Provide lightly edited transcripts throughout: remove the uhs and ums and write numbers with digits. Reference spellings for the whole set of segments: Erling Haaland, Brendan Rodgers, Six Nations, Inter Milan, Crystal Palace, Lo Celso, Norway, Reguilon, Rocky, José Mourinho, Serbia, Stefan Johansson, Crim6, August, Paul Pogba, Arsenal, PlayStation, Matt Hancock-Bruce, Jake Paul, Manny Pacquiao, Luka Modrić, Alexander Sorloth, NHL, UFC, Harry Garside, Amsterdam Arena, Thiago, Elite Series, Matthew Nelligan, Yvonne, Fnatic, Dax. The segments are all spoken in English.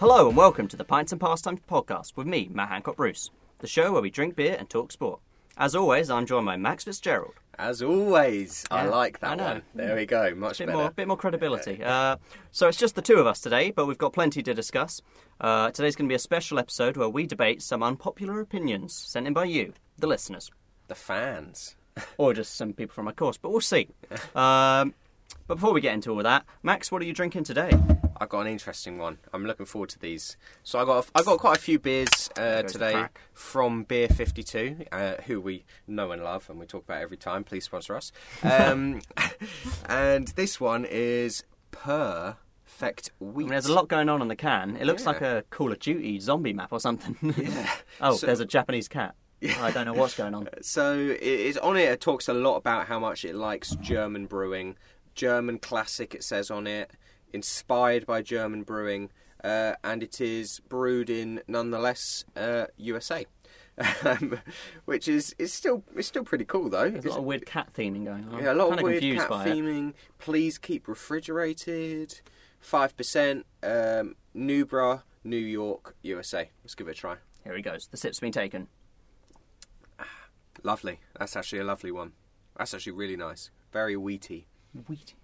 Hello and welcome to the Pints and Pastimes podcast with me, Matt Hancock-Bruce, the show where we drink beer and talk sport. As always, I'm joined by Max Fitzgerald. As always. Yeah, I like that one. There we go. Much better. A bit more credibility. Yeah. So it's just the two of us today, but we've got plenty to discuss. Today's going to be a special episode where we debate some unpopular opinions sent in by you, the listeners. The fans. Or just some people from my course, but we'll see. But before we get into all that, Max, what are you drinking today? I've got an interesting one. I'm looking forward to these. So I got quite a few beers today from Beer 52, who we know and love, and we talk about every time. Please sponsor us. And this one is Perfect Wheat. I mean, there's a lot going on the can. It looks like a Call of Duty zombie map or something. Yeah. There's a Japanese cat. Yeah. I don't know what's going on. So it's on it. It talks a lot about how much it likes German brewing, German classic. It says on it. Inspired by German brewing, and it is brewed in, nonetheless, USA, which is still pretty cool though. There's a lot of weird cat theming going on. Yeah, a lot of weird cat theming. It. Please keep refrigerated. 5%. Nubra, New York, USA. Let's give it a try. Here he goes. The sip's been taken. Lovely. That's actually a lovely one. That's actually really nice. Very wheaty. Wheaty.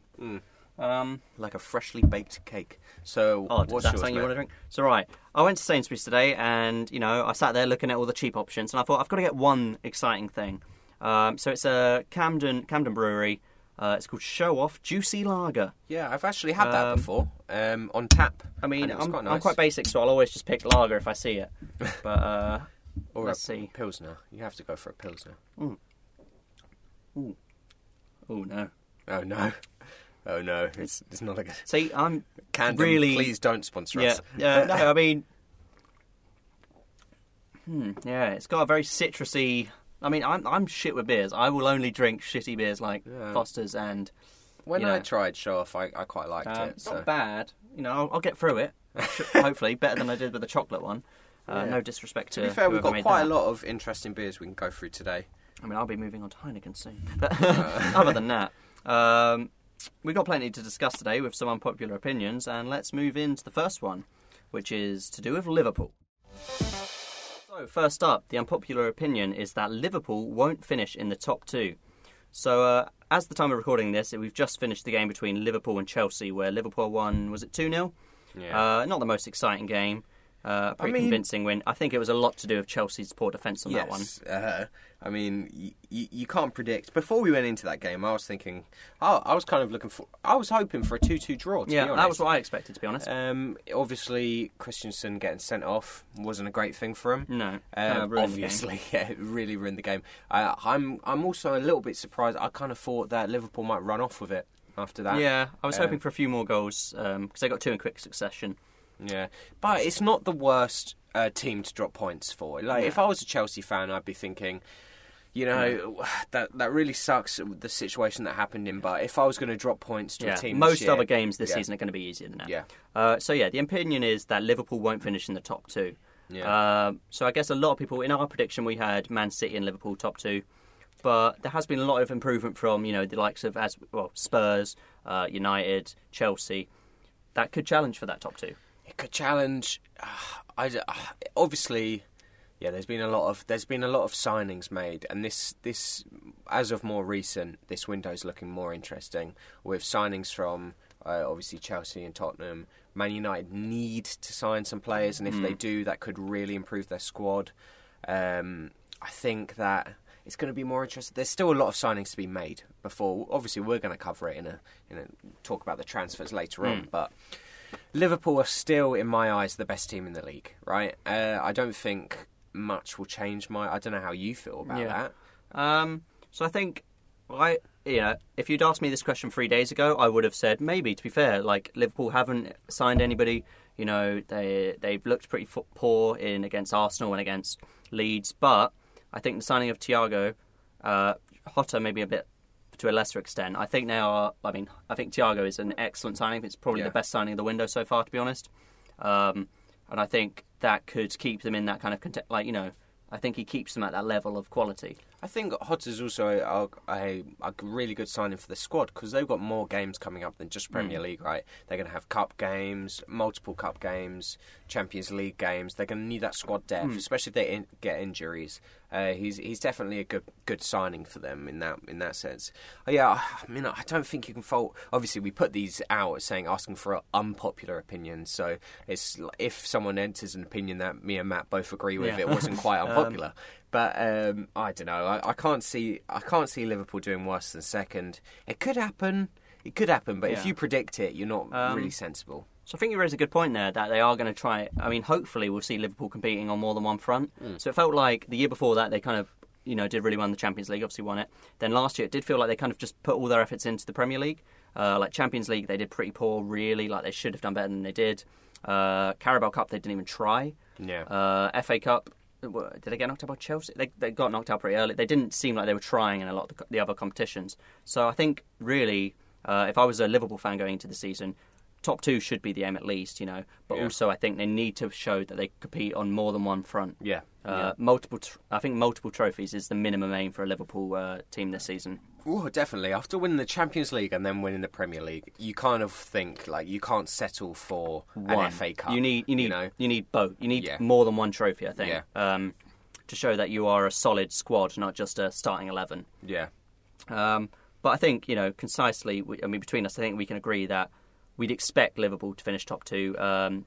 Mm. Like a freshly baked cake. So, what's that something you want to drink? So, right, I went to Sainsbury's today, and I sat there looking at all the cheap options, and I thought I've got to get one exciting thing. So it's a Camden Brewery. It's called Show Off Juicy Lager. Yeah, I've actually had that before on tap. I mean, I'm quite basic, so I'll always just pick lager if I see it. But or let's see, pilsner. You have to go for a pilsner. Mm. Ooh. Oh no! Oh no! Oh no, it's not a good. See, I'm Camden, really. Please don't sponsor us. Yeah, no, I mean, it's got a very citrusy. I mean, I'm shit with beers. I will only drink shitty beers like Foster's and. When I tried Show Off, I quite liked it. It's not bad. I'll get through it. Hopefully, better than I did with the chocolate one. No disrespect to. To be fair, we've got quite a lot of interesting beers we can go through today. I mean, I'll be moving on to Heineken soon. But other than that. We've got plenty to discuss today with some unpopular opinions, and let's move into the first one, which is to do with Liverpool. So, first up, the unpopular opinion is that Liverpool won't finish in the top two. So, as the time of recording this, we've just finished the game between Liverpool and Chelsea, where Liverpool won, was it 2-0? Yeah. Not the most exciting game. Convincing win. I think it was a lot to do with Chelsea's poor defence on that one. I mean, you can't predict. Before we went into that game, I was thinking, I was hoping for a 2-2 draw, to be honest. Yeah, that was what I expected, to be honest. Obviously, Christensen getting sent off wasn't a great thing for him. No, obviously, it really ruined the game. I'm also a little bit surprised. I kind of thought that Liverpool might run off with it after that. Yeah, I was hoping for a few more goals, because they got two in quick succession. Yeah, but it's not the worst team to drop points for. Like, if I was a Chelsea fan, I'd be thinking, that really sucks, the situation that happened in. But if I was going to drop points to a team, most other games this season are going to be easier than that. Yeah. The opinion is that Liverpool won't finish in the top two. Yeah. So I guess a lot of people in our prediction we had Man City and Liverpool top two, but there has been a lot of improvement from the likes of Spurs, United, Chelsea, that could challenge for that top two. It could challenge. Obviously, there's been a lot of signings made, and this as of more recent, this window's looking more interesting with signings from obviously Chelsea and Tottenham. Man United need to sign some players, and if they do, that could really improve their squad. I think that it's going to be more interesting. There's still a lot of signings to be made before. Obviously, we're going to cover it in a talk about the transfers later on, but. Liverpool are still, in my eyes, the best team in the league, right? I don't think much will change I don't know how you feel about that. So I think, if you'd asked me this question 3 days ago, I would have said maybe, to be fair, like Liverpool haven't signed anybody. They've looked pretty poor in against Arsenal and against Leeds. But I think the signing of Thiago, Hotter maybe a bit, to a lesser extent. I think Thiago is an excellent signing. It's probably the best signing of the window so far, to be honest. And I think that could keep them in that kind of I think he keeps them at that level of quality. I think Hodges is also a really good signing for the squad because they've got more games coming up than just Premier League, right? They're going to have cup games, multiple cup games, Champions League games. They're going to need that squad depth, especially if they get injuries. He's definitely a good signing for them in that sense. Yeah, I mean, I don't think you can fault. Obviously, we put these out saying asking for unpopular opinions. So it's if someone enters an opinion that me and Matt both agree with, it wasn't quite unpopular. But I don't know. I can't see. I can't see Liverpool doing worse than second. It could happen. It could happen. But if you predict it, you're not really sensible. So I think you raise a good point there that they are going to try it. I mean, hopefully we'll see Liverpool competing on more than one front. So it felt like the year before that they kind of, did really well in the Champions League, obviously won it. Then last year it did feel like they kind of just put all their efforts into the Premier League. Like Champions League, they did pretty poor, really. Like they should have done better than they did. Carabao Cup, they didn't even try. Yeah. FA Cup, did they get knocked out by Chelsea? They got knocked out pretty early. They didn't seem like they were trying in a lot of the other competitions. So I think really, if I was a Liverpool fan going into the season, top two should be the aim at least, But also, I think they need to show that they compete on more than one front. Yeah. I think multiple trophies is the minimum aim for a Liverpool team this season. Oh, definitely. After winning the Champions League and then winning the Premier League, you kind of think like you can't settle for one. An FA Cup. You need both. You need more than one trophy, I think, to show that you are a solid squad, not just a starting 11. Yeah. But I think concisely. Between us, I think we can agree that. We'd expect Liverpool to finish top two.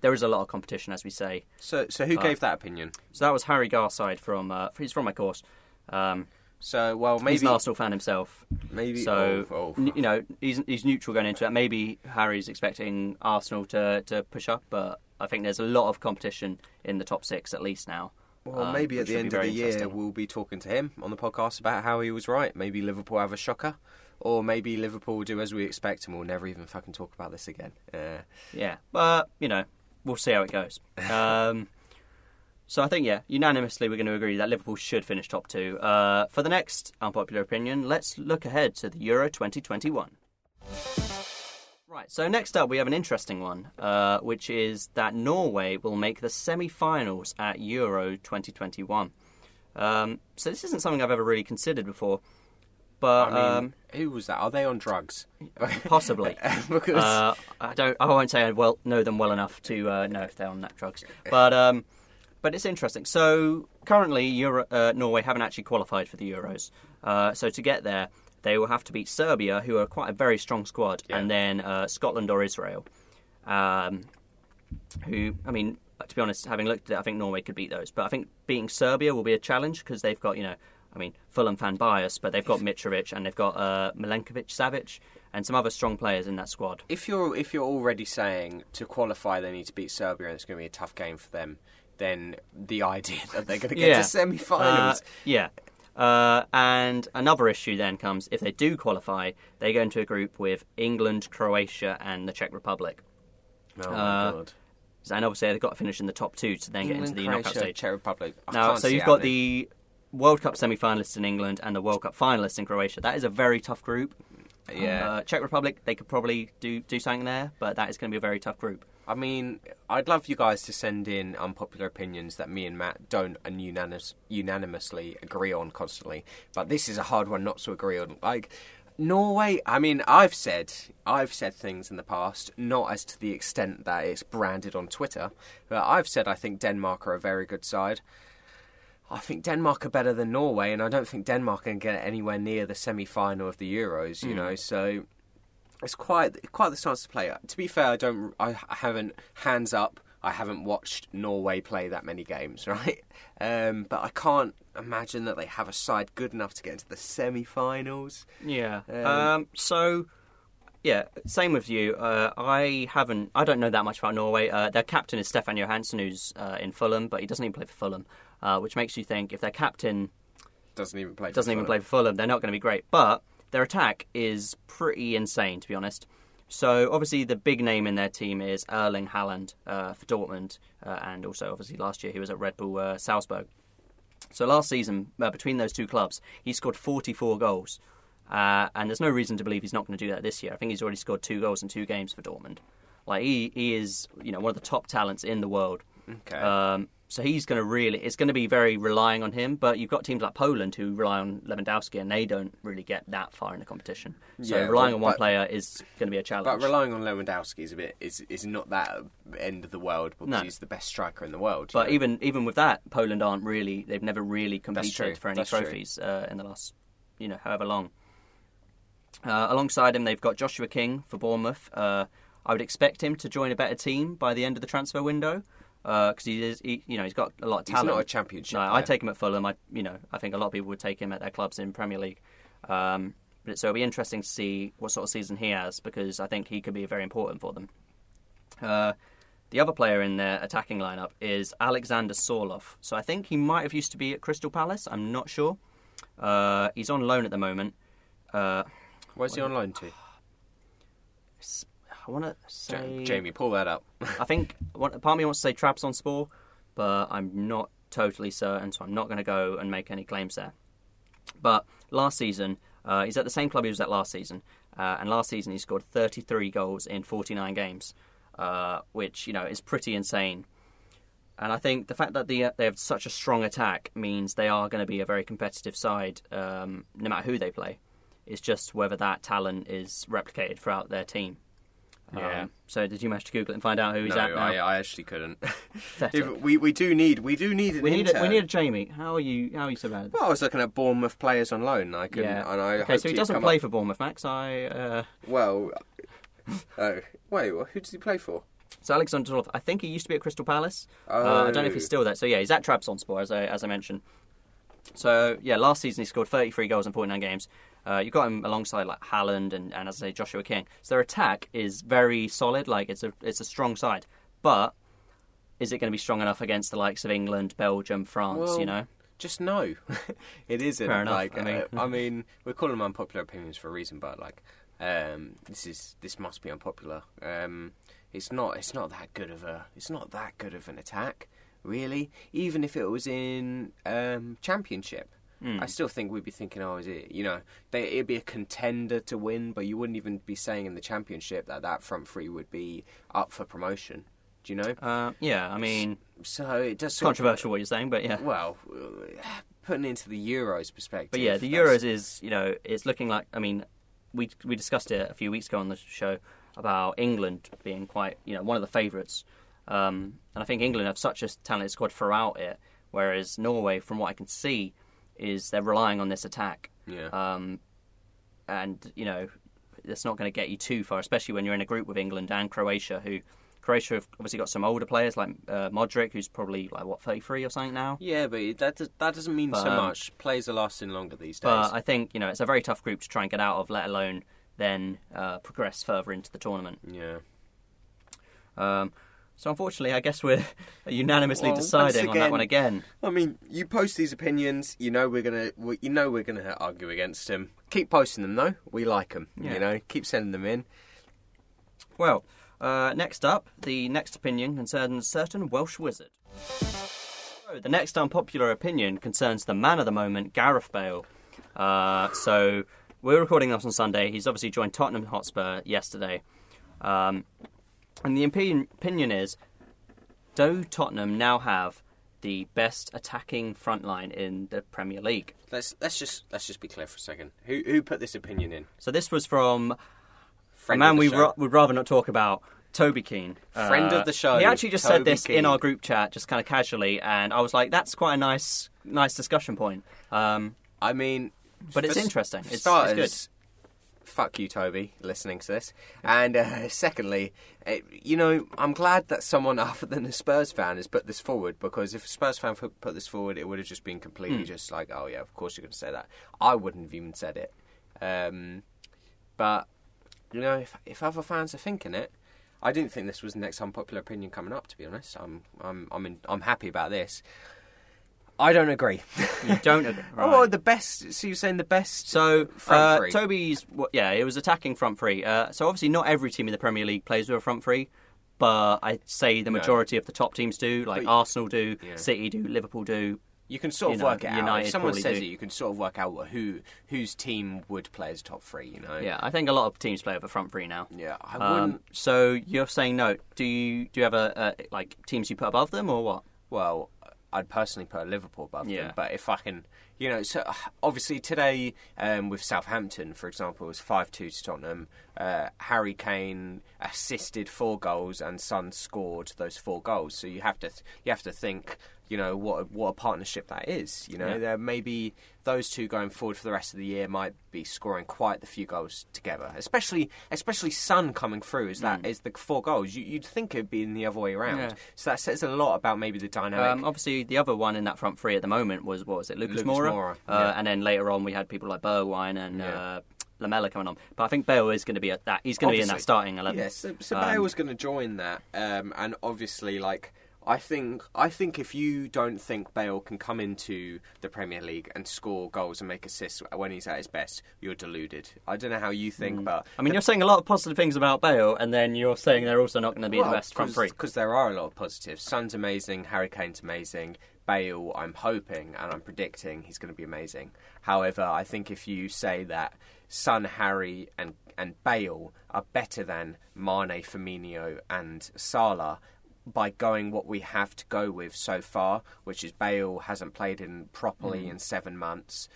There is a lot of competition, as we say. So who gave that opinion? So that was Harry Garside from. He's from my course. Maybe he's an Arsenal fan himself. Maybe he's neutral going into that. Maybe Harry's expecting Arsenal to push up, but I think there's a lot of competition in the top six at least now. Well, maybe at the end of the year we'll be talking to him on the podcast about how he was right. Maybe Liverpool have a shocker. Or maybe Liverpool will do as we expect and we'll never even fucking talk about this again. But, we'll see how it goes. So I think, unanimously we're going to agree that Liverpool should finish top two. For the next unpopular opinion, let's look ahead to the Euro 2021. Right, so next up we have an interesting one, which is that Norway will make the semi-finals at Euro 2021. So this isn't something I've ever really considered before. But who was that? Are they on drugs? Possibly. Because I won't say I know them well enough to know if they're on that drugs. But it's interesting. So currently, Norway haven't actually qualified for the Euros. So to get there, they will have to beat Serbia, who are quite a very strong squad, and then Scotland or Israel. To be honest, having looked at it, I think Norway could beat those. But I think beating Serbia will be a challenge because they've got Fulham fan bias, but they've got Mitrovic and they've got Milenkovic-Savic and some other strong players in that squad. If you're already saying to qualify they need to beat Serbia and it's going to be a tough game for them, then the idea that they're going to get to semi-finals. And another issue then comes, if they do qualify, they go into a group with England, Croatia and the Czech Republic. Oh, my God. And obviously they've got to finish in the top two to then England, get into the knockout stage. Czech Republic. So you've got the World Cup semi-finalists in England and the World Cup finalists in Croatia. That is a very tough group. Yeah. Czech Republic, they could probably do something there, but that is going to be a very tough group. I mean, I'd love you guys to send in unpopular opinions that me and Matt don't and unanimously agree on constantly. But this is a hard one not to agree on. Like, Norway, I mean, I've said things in the past, not as to the extent that it's branded on Twitter, but I've said I think Denmark are a very good side. I think Denmark are better than Norway, and I don't think Denmark can get anywhere near the semi-final of the Euros. So it's quite the chance to play. To be fair, I haven't watched Norway play that many games, right? But I can't imagine that they have a side good enough to get into the semi-finals. Yeah. Yeah, same with you. I don't know that much about Norway. Their captain is Stefan Johansson, who's in Fulham, but he doesn't even play for Fulham. Which makes you think if their captain doesn't even play for Fulham, they're not going to be great. But their attack is pretty insane, to be honest. So obviously the big name in their team is Erling Haaland for Dortmund, and also obviously last year he was at Red Bull Salzburg. So last season, between those two clubs, he scored 44 goals, and there's no reason to believe he's not going to do that this year. I think he's already scored 2 goals in 2 games for Dortmund. Like he is, one of the top talents in the world. Okay. So he's going to really, it's going to be very relying on him. But you've got teams like Poland who rely on Lewandowski, and they don't really get that far in the competition. So relying on one player is going to be a challenge. But relying on Lewandowski is a bit is not that end of the world, because he's the best striker in the world. But even with that, Poland aren't really, they've never really competed for any trophies in the last, however long. Alongside him, they've got Joshua King for Bournemouth. I would expect him to join a better team by the end of the transfer window. Because he's got a lot of talent. He's not a championship player. I take him at Fulham. I think a lot of people would take him at their clubs in Premier League. So it'll be interesting to see what sort of season he has, because I think he could be very important for them. The other player in their attacking lineup is Alexander Sorloth. So I think he might have used to be at Crystal Palace. I'm not sure. He's on loan at the moment. Where's he on loan to? I want to say... Jamie, pull that up. I think, part of me wants to say Trabzonspor, but I'm not totally certain, so I'm not going to go and make any claims there. But last season, he's at the same club he was at last season, and last season he scored 33 goals in 49 games, which, is pretty insane. And I think the fact that they have such a strong attack means they are going to be a very competitive side, no matter who they play. It's just whether that talent is replicated throughout their team. Yeah. So did you manage to Google it and find out who he's at now? I actually couldn't. We do need an intern. We need a Jamie. How are you so bad? Well, I was looking at Bournemouth players on loan. I couldn't. Yeah. And so he doesn't play for Bournemouth, Max. Who does he play for? So Alexander Sorloth. I think he used to be at Crystal Palace. I don't know if he's still there. So yeah, he's at Trabzonspor, as I mentioned. So yeah, last season he scored 33 goals in 49 games. You've got him alongside like Haaland and as I say, Joshua King. So their attack is very solid. Like it's a strong side, but is it going to be strong enough against the likes of England, Belgium, France? Just no. It isn't. Fair enough. We're calling them unpopular opinions for a reason. But this must be unpopular. It's not that good of an attack, really. Even if it was in Championship. I still think we'd be thinking, it'd be a contender to win, but you wouldn't even be saying in the Championship that front three would be up for promotion. Do you know? So it does. It's controversial what you're saying, but yeah. Well, putting it into the Euros perspective. But yeah, the Euros is, it's looking like. We discussed it a few weeks ago on the show about England being quite, one of the favourites, and I think England have such a talented squad throughout it, whereas Norway, from what I can see, is they're relying on this attack. Yeah. It's not going to get you too far, especially when you're in a group with England and Croatia, who... Croatia have obviously got some older players, like Modric, who's probably, 33 or something now? Yeah, but that doesn't mean so much. Players are lasting longer these days. But I think, it's a very tough group to try and get out of, let alone then progress further into the tournament. Yeah. So unfortunately, I guess we're unanimously deciding on that one again. You post these opinions, we're gonna argue against them. Keep posting them though; we like them. Yeah. Keep sending them in. Well, next up, the next opinion concerns a certain Welsh wizard. So the next unpopular opinion concerns the man of the moment, Gareth Bale. So we're recording this on Sunday. He's obviously joined Tottenham Hotspur yesterday. And the opinion is, do Tottenham now have the best attacking front line in the Premier League? Let's just be clear for a second. Who put this opinion in? So this was from a man we would rather not talk about, Toby Keane. Friend of the show. He actually just said this in our group chat, just kind of casually, and I was like, that's quite a nice discussion point. But it's interesting. It's good. Fuck you, Toby, listening to this. And secondly, I'm glad that someone other than a Spurs fan has put this forward, because if a Spurs fan put this forward, it would have just been completely just like, oh yeah, of course you're going to say that. I wouldn't have even said it. But, if other fans are thinking it, I didn't think this was the next unpopular opinion coming up, to be honest. I'm happy about this. I don't agree. You don't agree? Right. Oh, the best. So you're saying the best front three? Toby's... it was attacking front three. So obviously not every team in the Premier League plays with a front three, but I'd say the majority of the top teams do, Arsenal do, yeah. City do, Liverpool do. You can sort of work it out. If someone says it, you can sort of work out whose team would play as top three, Yeah, I think a lot of teams play with a front three now. Yeah, I wouldn't... so you're saying no. Do you have teams you put above them or what? Well... I'd personally put Liverpool above them. But if I can, you know, so obviously today with Southampton, for example, it was 5-2 to Tottenham. Harry Kane assisted 4 goals and Son scored those 4 goals. So you have to think, you know, what a partnership that is. You know, there maybe those two going forward for the rest of the year might be scoring quite a few goals together. Especially Son coming through is that is the 4 goals. You'd think it'd be in the other way around. Yeah. So that says a lot about maybe the dynamic. Obviously, the other one in that front three at the moment was Lucas Moura. And then later on we had people like Bergwijn and Lamella coming on, but I think Bale is going to be at that. He's going to be in that starting 11. Yes, so Bale's going to join that, and obviously, like I think if you don't think Bale can come into the Premier League and score goals and make assists when he's at his best, you're deluded. I don't know how you think, but I mean, you're saying a lot of positive things about Bale, and then you're saying they're also not going to be the best front three, because there are a lot of positives. Son's amazing, Harry Kane's amazing. Bale, I'm hoping and I'm predicting he's going to be amazing. However, I think if you say that Son, Harry and Bale are better than Mane, Firmino and Salah by going what we have to go with so far, which is Bale hasn't played in properly in 7 months.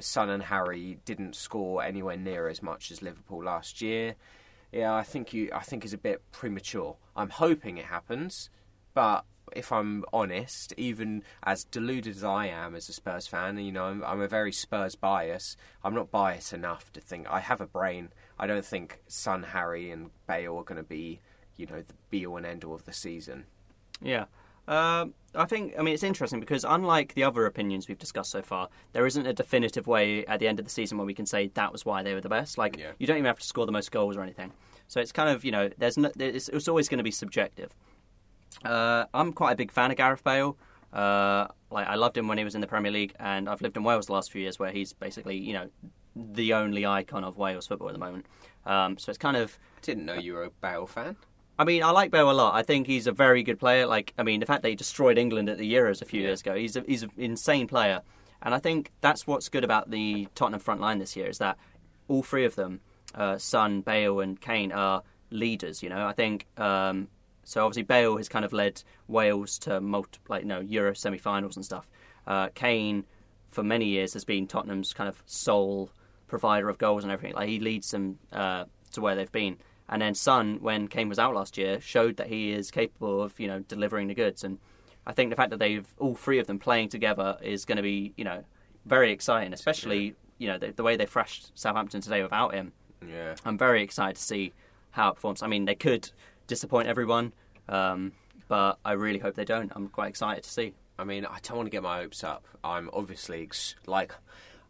Son and Harry didn't score anywhere near as much as Liverpool last year. Yeah, I think it's a bit premature. I'm hoping it happens, but if I'm honest, even as deluded as I am as a Spurs fan, you know, I'm a very Spurs bias. I'm not biased enough to think. I have a brain. I don't think Son, Harry and Bale are going to be, you know, the be-all and end-all of the season. Yeah. I mean, it's interesting because unlike the other opinions we've discussed so far, there isn't a definitive way at the end of the season where we can say that was why they were the best. Like, you don't even have to score the most goals or anything. So it's kind of, you know, it's always going to be subjective. I'm quite a big fan of Gareth Bale. I loved him when he was in the Premier League, and I've lived in Wales the last few years where he's basically, you know, the only icon of Wales football at the moment. So it's kind of... I didn't know you were a Bale fan. I mean, I like Bale a lot. I think he's a very good player. Like, I mean, the fact that he destroyed England at the Euros a few years ago, he's an insane player. And I think that's what's good about the Tottenham front line this year, is that all three of them, Son, Bale and Kane, are leaders, you know. I think... So obviously Bale has kind of led Wales to Euro semi-finals and stuff. Kane, for many years, has been Tottenham's kind of sole provider of goals and everything. Like, he leads them to where they've been. And then Son, when Kane was out last year, showed that he is capable of, you know, delivering the goods. And I think the fact that they've all three of them playing together is going to be, you know, very exciting. Especially, you know, the way they thrashed Southampton today without him. Yeah, I'm very excited to see how it performs. I mean, they could disappoint everyone, but I really hope they don't. I'm quite excited to see. I mean, I don't want to get my hopes up. I'm obviously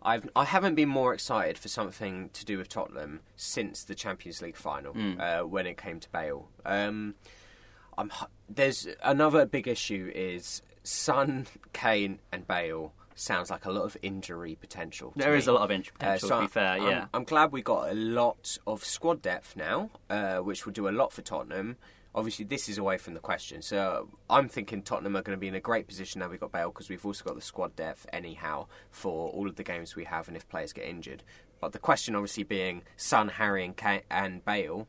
I haven't been more excited for something to do with Tottenham since the Champions League final when it came to Bale. There's another big issue is Son, Kane, and Bale. Sounds like a lot of injury potential. There is a lot of injury potential, to be fair, yeah. I'm glad we got a lot of squad depth now, which will do a lot for Tottenham. Obviously, this is away from the question. So I'm thinking Tottenham are going to be in a great position now we've got Bale, because we've also got the squad depth anyhow for all of the games we have and if players get injured. But the question obviously being Son, Harry and Bale,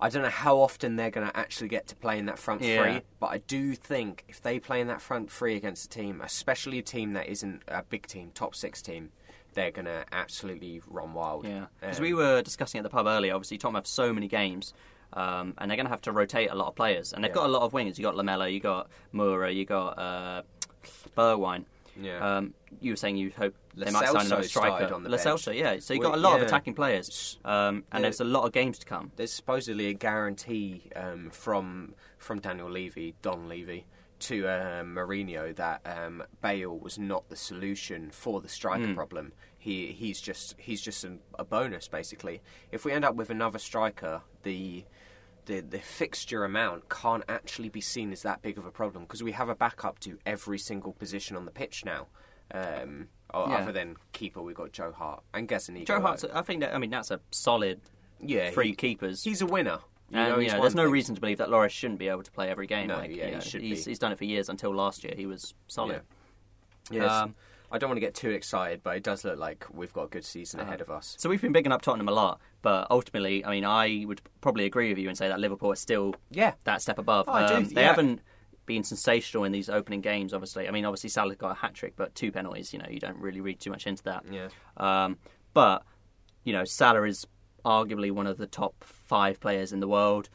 I don't know how often they're going to actually get to play in that front three, but I do think if they play in that front three against a team, especially a team that isn't a big team, top six team, they're going to absolutely run wild. Yeah, because we were discussing at the pub earlier, obviously Tottenham have so many games, and they're going to have to rotate a lot of players. And they've got a lot of wingers. You got Lamella, you got Moura, you got Bergwijn. Yeah. You were saying you hope they might sign another striker. Lo Celso, yeah. So you've got a lot of attacking players, and there's a lot of games to come. There's supposedly a guarantee from Don Levy, to Mourinho that Bale was not the solution for the striker problem. He's just a bonus, basically. If we end up with another striker, the fixture amount can't actually be seen as that big of a problem, because we have a backup to every single position on the pitch now. Other than keeper, we've got Joe Hart and Gazaniga. Joe Hart's, I think, that's a solid three keepers. He's a winner. You know, there's no reason to believe that Lloris shouldn't be able to play every game. He's done it for years. Until last year, he was solid. Yeah. Yes. I don't want to get too excited, but it does look like we've got a good season ahead of us. So we've been bigging up Tottenham a lot, but ultimately, I mean, I would probably agree with you and say that Liverpool is still that step above. They haven't been sensational in these opening games, obviously. I mean, obviously Salah got a hat-trick, but 2 penalties, you know, you don't really read too much into that. Yeah. But, you know, Salah is arguably one of the top 5 players in the world.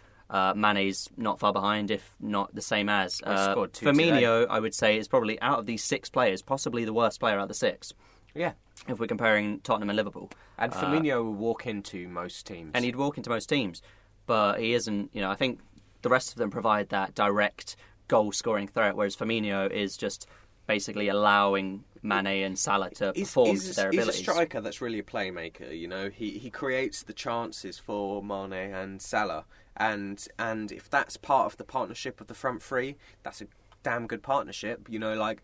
Mane's not far behind, if not the same as. Scored 2 Firmino, today. I would say, is probably, out of these 6 players, possibly the worst player out of the 6. Yeah. If we're comparing Tottenham and Liverpool. And Firmino would walk into most teams. And he'd walk into most teams. But he isn't, you know, I think the rest of them provide that direct goal-scoring threat, whereas Firmino is just basically allowing Mané and Salah to perform to their abilities. He's a striker that's really a playmaker, you know. He creates the chances for Mané and Salah. And if that's part of the partnership of the front three, that's a damn good partnership, you know, like...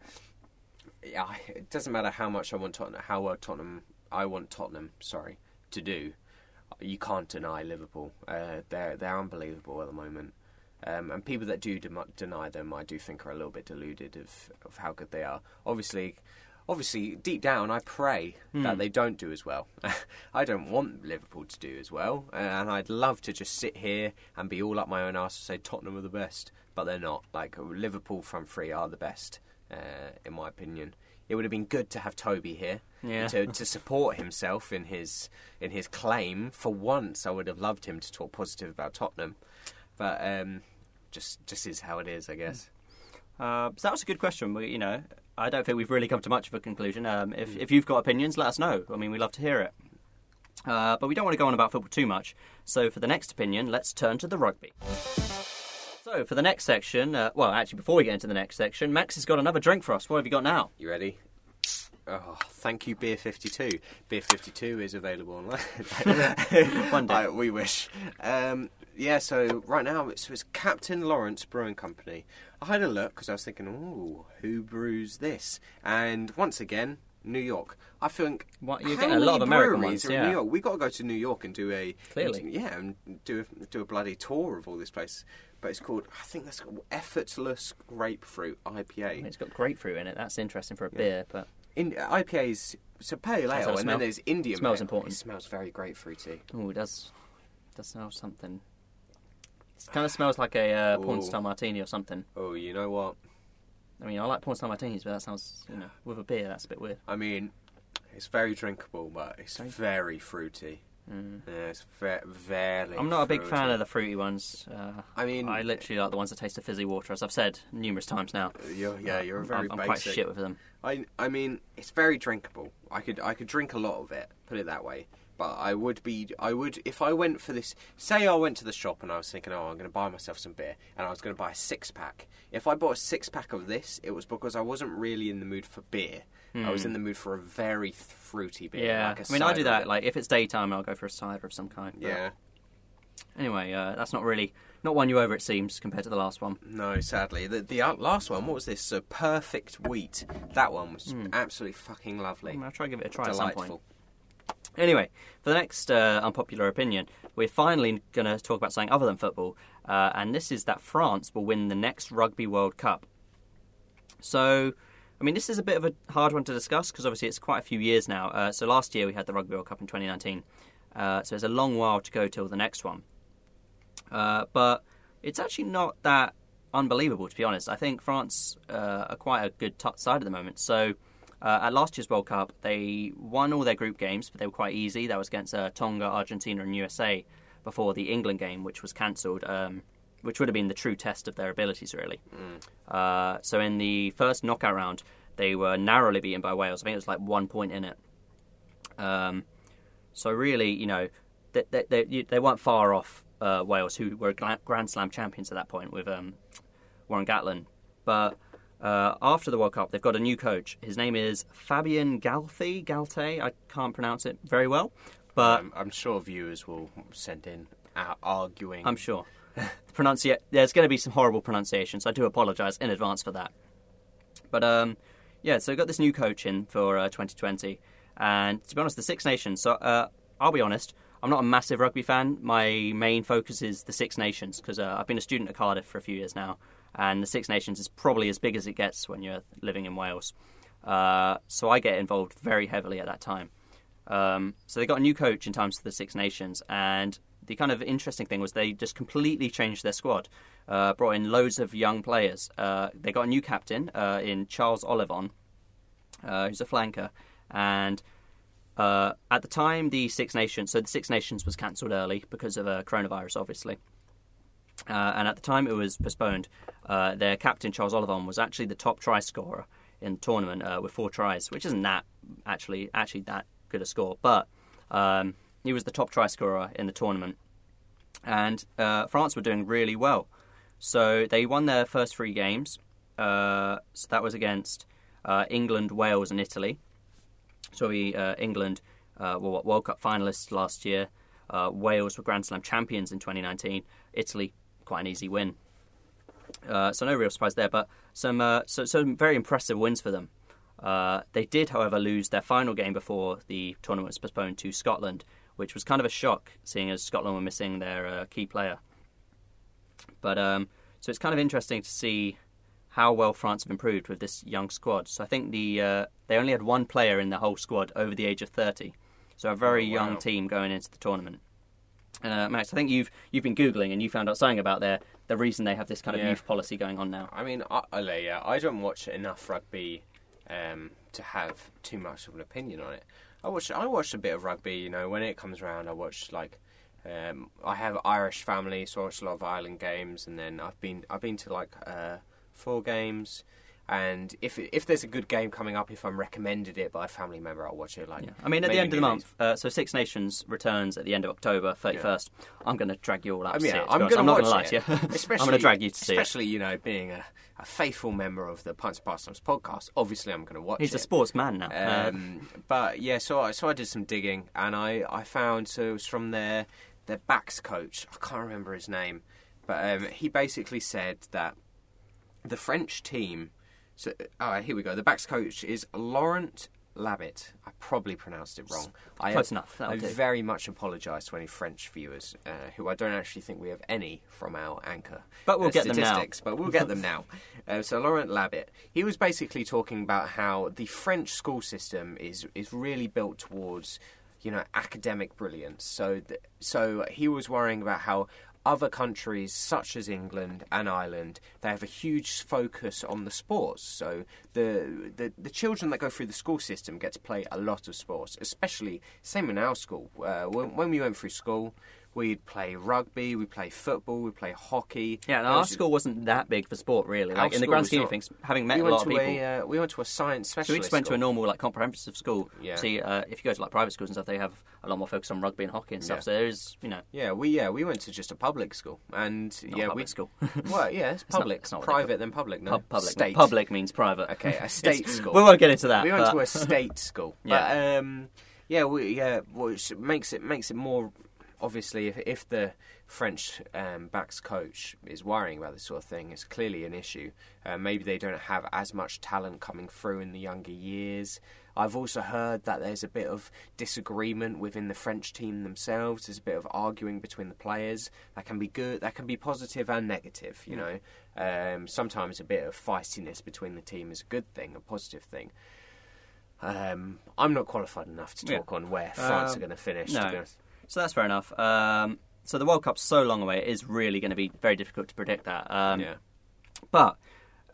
Yeah, it doesn't matter how much I want Tottenham, how well Tottenham, I want Tottenham to do. You can't deny Liverpool. They're unbelievable at the moment. And people that do deny them, I do think are a little bit deluded of how good they are. Obviously, deep down, I pray that they don't do as well. I don't want Liverpool to do as well. And I'd love to just sit here and be all up my own arse to say Tottenham are the best. But they're not. Like, Liverpool front three are the best. In my opinion, it would have been good to have Toby here to support himself in his claim. For once, I would have loved him to talk positive about Tottenham, but just is how it is, I guess. So that was a good question. You know, I don't think we've really come to much of a conclusion. If you've got opinions, let us know. I mean, we'd love to hear it. But we don't want to go on about football too much. So for the next opinion, let's turn to the rugby. So, for the next section, before we get into the next section, Max has got another drink for us. What have you got now? You ready? Oh, thank you, Beer 52. Beer 52 is available online. One day. We wish. So right now, it's Captain Lawrence Brewing Company. I had a look, because I was thinking, ooh, who brews this? And once again, New York. I think you're getting a lot of American ones. New York? We got to go to New York and do a and do a bloody tour of all this place. But it's called, I think that's called Effortless Grapefruit IPA. It's got grapefruit in it. That's interesting for a beer, but IPAs. It's a pale ale, and then there's Indian. It smells important. It smells very grapefruity. Oh, it does smell something. It kind of smells like a porn star martini or something. Oh, you know what? I mean, I like porn star martinis, but that sounds, you know, with a beer, that's a bit weird. I mean, it's very drinkable, but it's very fruity. Mm. Yeah, it's very. I'm not a big fan of the fruity ones. I mean, I literally like the ones that taste of fizzy water, as I've said numerous times now. You're a very. I'm quite shit with them. I mean, it's very drinkable. I could drink a lot of it. Put it that way. But I would if I went for this. Say I went to the shop and I was thinking, I'm going to buy myself some beer, and I was going to buy a 6-pack. If I bought a 6-pack of this, it was because I wasn't really in the mood for beer. I was in the mood for a very fruity beer. Yeah, like I do that. Like if it's daytime, I'll go for a cider of some kind. But yeah. Anyway, that's not won you over, it seems, compared to the last one. No, sadly. The last one, what was this? So Perfect Wheat. That one was absolutely fucking lovely. I'll try to give it a try at some point. Anyway, for the next unpopular opinion, we're finally going to talk about something other than football, and this is that France will win the next Rugby World Cup. So, I mean, this is a bit of a hard one to discuss because obviously it's quite a few years now. So last year we had the Rugby World Cup in 2019, so it's a long while to go till the next one. But it's actually not that unbelievable, to be honest. I think France are quite a good side at the moment, so... at last year's World Cup, they won all their group games, but they were quite easy. That was against Tonga, Argentina and USA before the England game, which was cancelled, which would have been the true test of their abilities, really. So in the first knockout round, they were narrowly beaten by Wales. I think it was like 1 point in it. So really, you know, they weren't far off Wales, who were Grand Slam champions at that point with Warren Gatlin. But... after the World Cup, they've got a new coach. His name is Fabien Galthe. I can't pronounce it very well, but I'm sure viewers will send in arguing. I'm sure. There's going to be some horrible pronunciations. I do apologise in advance for that. But so we've got this new coach in for 2020, and to be honest, the Six Nations. So I'll be honest, I'm not a massive rugby fan. My main focus is the Six Nations because I've been a student at Cardiff for a few years now. And the Six Nations is probably as big as it gets when you're living in Wales. So I get involved very heavily at that time. So they got a new coach in times for the Six Nations. And the kind of interesting thing was they just completely changed their squad, brought in loads of young players. They got a new captain in Charles Olivon, who's a flanker, and at the time the Six Nations, so the Six Nations was cancelled early because of coronavirus, obviously. And at the time it was postponed, their captain, Charles Olivon, was actually the top try scorer in the tournament with 4 tries, which isn't that actually that good a score. But he was the top try scorer in the tournament. And France were doing really well. So they won their first 3 games. So that was against England, Wales and Italy. So England were World Cup finalists last year. Wales were Grand Slam champions in 2019. Italy, quite an easy win. So no real surprise there, but some very impressive wins for them. They did, however, lose their final game before the tournament was postponed to Scotland, which was kind of a shock, seeing as Scotland were missing their key player. But so it's kind of interesting to see how well France have improved with this young squad. So I think they only had one player in the whole squad over the age of 30, so a very young team going into the tournament. Max, I think you've been Googling and you found out something about the reason they have this kind of youth policy going on now. I mean, I don't watch enough rugby to have too much of an opinion on it. I watch a bit of rugby, you know, when it comes around. I watch, like, I have Irish family, so I watch a lot of Ireland games, and then I've been to, like, 4 games. And if there's a good game coming up, if I'm recommended it by a family member, I'll watch it. Like, yeah. I mean, at the end of the month, so Six Nations returns at the end of October, 31st. Yeah. I'm going to drag you all out to see it. I'm not going to lie to you. I'm going to drag you to see it. Especially, you know, being a faithful member of the Pints and Pastimes podcast, obviously I'm going to watch it. He's a sportsman now. But, yeah, so I did some digging, and I found, so it was from their backs coach. I can't remember his name, but he basically said that the French team... So, here we go. The backs coach is Laurent Labitte. I probably pronounced it wrong. Close enough. I very much apologise to any French viewers who I don't actually think we have any from our anchor. But we'll get them now. But we'll get them now. So Laurent Labitte, he was basically talking about how the French school system is really built towards, you know, academic brilliance. So he was worrying about how other countries, such as England and Ireland, they have a huge focus on the sports. So the children that go through the school system get to play a lot of sports, especially, same in our school. When we went through school, we'd play rugby, we'd play football, we'd play hockey. Yeah, and our school wasn't that big for sport, really. Like, in the grand scheme of things, having met a lot of people... we went to a science specialist school. We just went to a normal, like, comprehensive school. Yeah. See, if you go to, like, private schools and stuff, they have a lot more focus on rugby and hockey and stuff, so there is, you know... Yeah, we went to just a public school, and... Not public school. Well, yeah, it's public. It's not private, then public, no? Public. State. Public means private. Okay, a state school. We won't get into that. We went to a state school. Yeah. Which makes it more... Obviously, if the French backs coach is worrying about this sort of thing, it's clearly an issue. Maybe they don't have as much talent coming through in the younger years. I've also heard that there's a bit of disagreement within the French team themselves. There's a bit of arguing between the players. That can be good. That can be positive and negative, you know. Sometimes a bit of feistiness between the team is a good thing, a positive thing. I'm not qualified enough to talk on where France are going to finish. No. To be honest. So that's fair enough. So the World Cup's so long away, it is really going to be very difficult to predict that. But,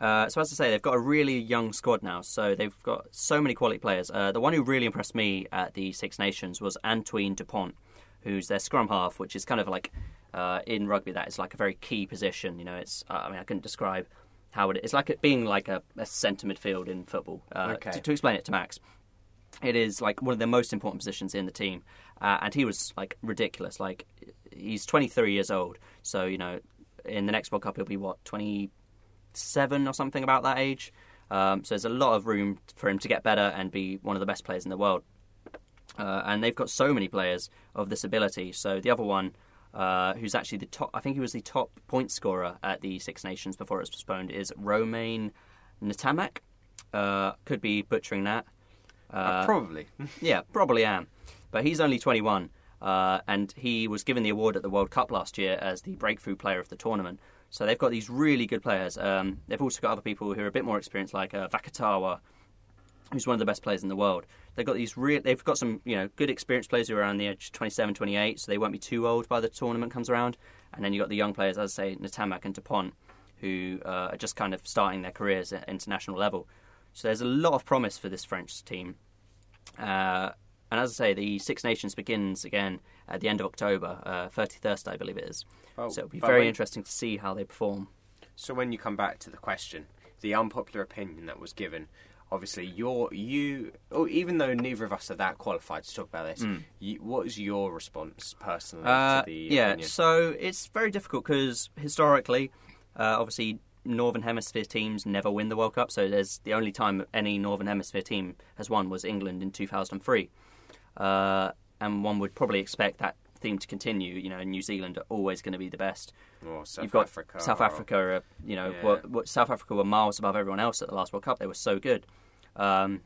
so as I say, they've got a really young squad now, so they've got so many quality players. The one who really impressed me at the Six Nations was Antoine Dupont, who's their scrum half, which is kind of like, in rugby, that is like a very key position. You know, it's, I mean, I couldn't describe how it is. It's like it being like a centre midfield in football. To explain it to Max. It is like one of the most important positions in the team, and he was like ridiculous. Like, he's 23 years old, so, you know, in the next World Cup he'll be 27 or something, about that age. So there's a lot of room for him to get better and be one of the best players in the world. And they've got so many players of this ability. So the other one, who's actually the top, I think he was the top point scorer at the Six Nations before it was postponed, is Romain Natamak. Could be butchering that. Probably. Yeah, probably am. But he's only 21, and he was given the award at the World Cup last year as the breakthrough player of the tournament. So they've got these really good players. They've also got other people who are a bit more experienced, like Vakatawa, who's one of the best players in the world. They've got these they've got some, you know, good experienced players who are around the age 27, 28, so they won't be too old by the tournament comes around. And then you've got the young players, as I say, Ntamak and Dupont, who are just kind of starting their careers at international level. So there's a lot of promise for this French team. And as I say, the Six Nations begins again at the end of October, 31st, I believe it is. Oh, so it'll be very interesting to see how they perform. So when you come back to the question, the unpopular opinion that was given, obviously, even though neither of us are that qualified to talk about this, what is your response personally to the opinion? Yeah, so it's very difficult because historically, obviously, Northern Hemisphere teams never win the World Cup, so there's the only time any Northern Hemisphere team has won was England in 2003. And one would probably expect that theme to continue. You know, New Zealand are always going to be the best. Or South Africa. South Africa, you know, yeah. South Africa were miles above everyone else at the last World Cup. They were so good. I'm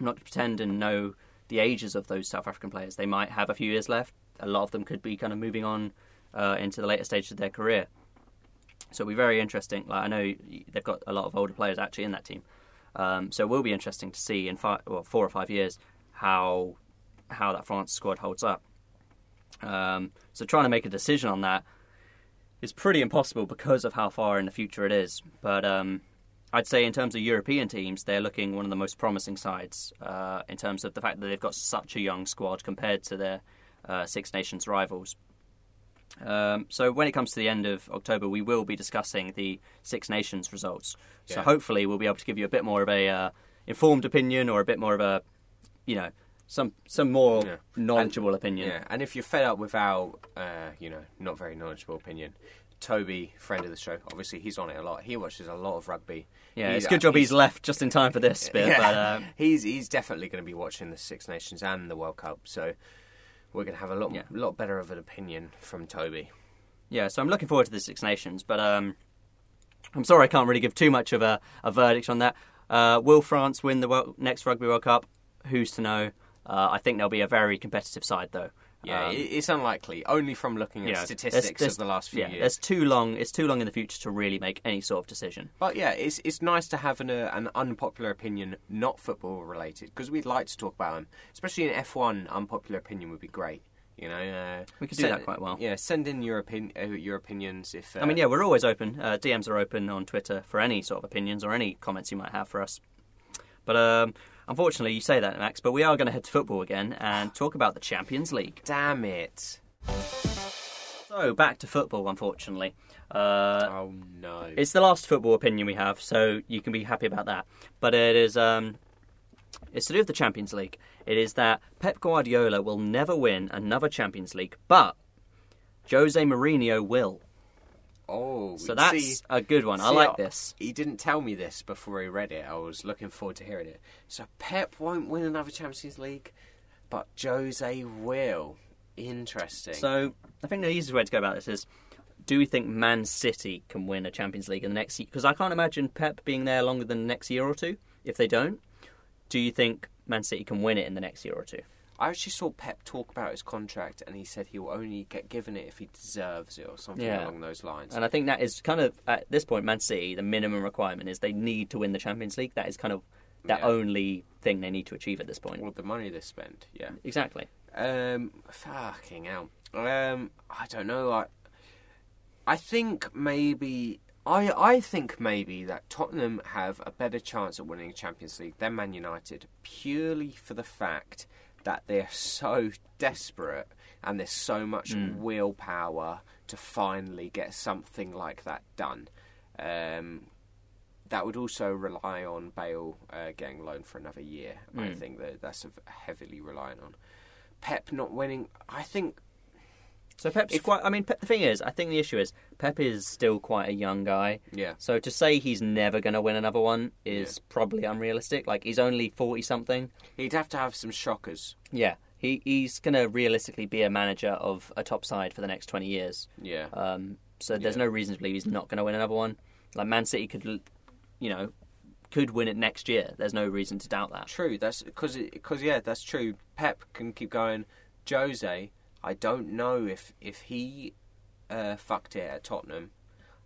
not to pretend and know the ages of those South African players. They might have a few years left. A lot of them could be kind of moving on into the later stages of their career. So it'll be very interesting. Like, I know they've got a lot of older players actually in that team. So it will be interesting to see in 4 or 5 years how that France squad holds up. So trying to make a decision on that is pretty impossible because of how far in the future it is. But I'd say in terms of European teams, they're looking one of the most promising sides in terms of the fact that they've got such a young squad compared to their Six Nations rivals. So when it comes to the end of October, we will be discussing the Six Nations results. Yeah. So hopefully we'll be able to give you a bit more of a informed opinion, or a bit more of a, you know, some more knowledgeable opinion. Yeah. And if you're fed up with our, you know, not very knowledgeable opinion, Toby, friend of the show, obviously he's on it a lot. He watches a lot of rugby. Yeah, it's a good job he's left just in time for this bit. Yeah. But, he's definitely going to be watching the Six Nations and the World Cup. So we're going to have a lot better of an opinion from Toby. Yeah, so I'm looking forward to the Six Nations, but I'm sorry I can't really give too much of a verdict on that. Will France win the next Rugby World Cup? Who's to know? I think there'll be a very competitive side, though. Yeah, it's unlikely, only from looking at statistics of the last few years. It's too long in the future to really make any sort of decision. But yeah, it's nice to have an unpopular opinion not football related, because we'd like to talk about them. Especially in F1, unpopular opinion would be great. You know, we could do that quite well. Yeah, send in your opinions. If we're always open. DMs are open on Twitter for any sort of opinions or any comments you might have for us. But unfortunately, you say that, Max, but we are going to head to football again and talk about the Champions League. Damn it. So, back to football, unfortunately. Oh, no. It's the last football opinion we have, so you can be happy about that. But it is it's to do with the Champions League. It is that Pep Guardiola will never win another Champions League, but José Mourinho will. Oh, so that's a good one. I like this. He didn't tell me this before he read it. I was looking forward to hearing it. So Pep won't win another Champions League, but Jose will. Interesting. So I think the easiest way to go about this is, do we think Man City can win a Champions League in the next year? Because I can't imagine Pep being there longer than the next year or two if they don't. Do you think Man City can win it in the next year or two? I actually saw Pep talk about his contract, and he said he will only get given it if he deserves it, or something along those lines. And I think that is kind of, at this point, Man City, the minimum requirement is they need to win the Champions League. That is kind of the only thing they need to achieve at this point. Well, the money they spend, yeah. Exactly. Fucking hell. I don't know. I think maybe that Tottenham have a better chance of winning Champions League than Man United, purely for the fact that they're so desperate and there's so much willpower to finally get something like that done. That would also rely on Bale getting loaned for another year. I think that's heavily reliant on Pep not winning. I think so. The thing is, I think the issue is Pep is still quite a young guy. Yeah. So to say he's never going to win another one is probably unrealistic. Like, he's only 40-something. He'd have to have some shockers. Yeah. He's going to realistically be a manager of a top side for the next 20 years. Yeah. So there's no reason to believe he's not going to win another one. Like, Man City could win it next year. There's no reason to doubt that. True. That's because that's true. Pep can keep going. Jose, I don't know if he fucked it at Tottenham.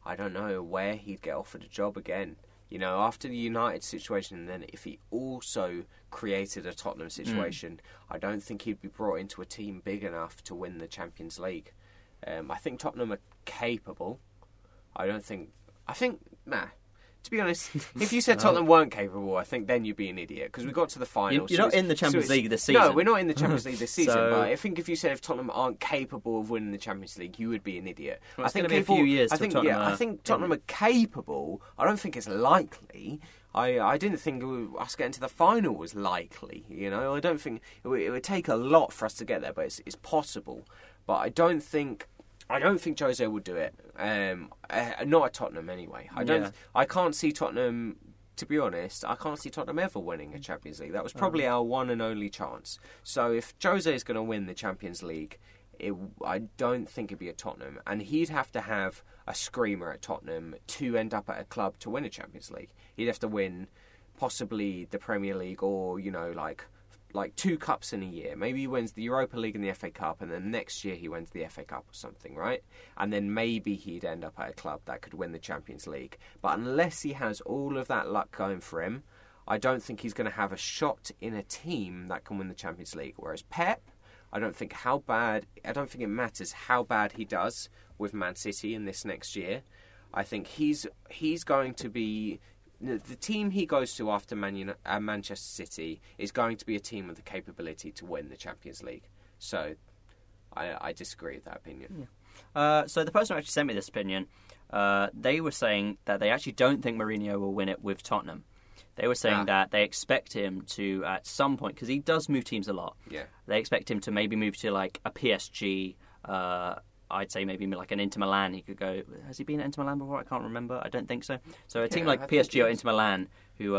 I don't know where he'd get offered a job again. You know, after the United situation, and then if he also created a Tottenham situation, I don't think he'd be brought into a team big enough to win the Champions League. I think Tottenham are capable. I think, to be honest, if you said Tottenham weren't capable, I think then you'd be an idiot, because we got to the final. You're not in the Champions League this season. No, we're not in the Champions League this season, but I think if you said if Tottenham aren't capable of winning the Champions League, you would be an idiot. Well, it's going to be a few years till Tottenham I think Tottenham are capable. I don't think it's likely. I didn't think us getting to the final was likely. You know, I don't think... It would take a lot for us to get there, but it's possible. But I don't think Jose would do it. Not at Tottenham, anyway. I can't see Tottenham. To be honest, I can't see Tottenham ever winning a Champions League. That was probably our one and only chance. So if Jose is going to win the Champions League, I don't think it'd be at Tottenham, and he'd have to have a screamer at Tottenham to end up at a club to win a Champions League. He'd have to win possibly the Premier League, or like two cups in a year. Maybe he wins the Europa League and the FA Cup, and then next year he wins the FA Cup or something, right? And then maybe he'd end up at a club that could win the Champions League. But unless he has all of that luck going for him, I don't think he's going to have a shot in a team that can win the Champions League. Whereas Pep, I don't think it matters how bad he does with Man City in this next year. I think he's going to be... The team he goes to after Manchester City is going to be a team with the capability to win the Champions League. So I disagree with that opinion. Yeah. So the person who actually sent me this opinion, they were saying that they actually don't think Mourinho will win it with Tottenham. They were saying that they expect him to, at some point, because he does move teams a lot, they expect him to maybe move to like a PSG, I'd say maybe like an Inter Milan. He could go... Has he been at Inter Milan before? I can't remember. I don't think so. So a team like PSG or Inter Milan, who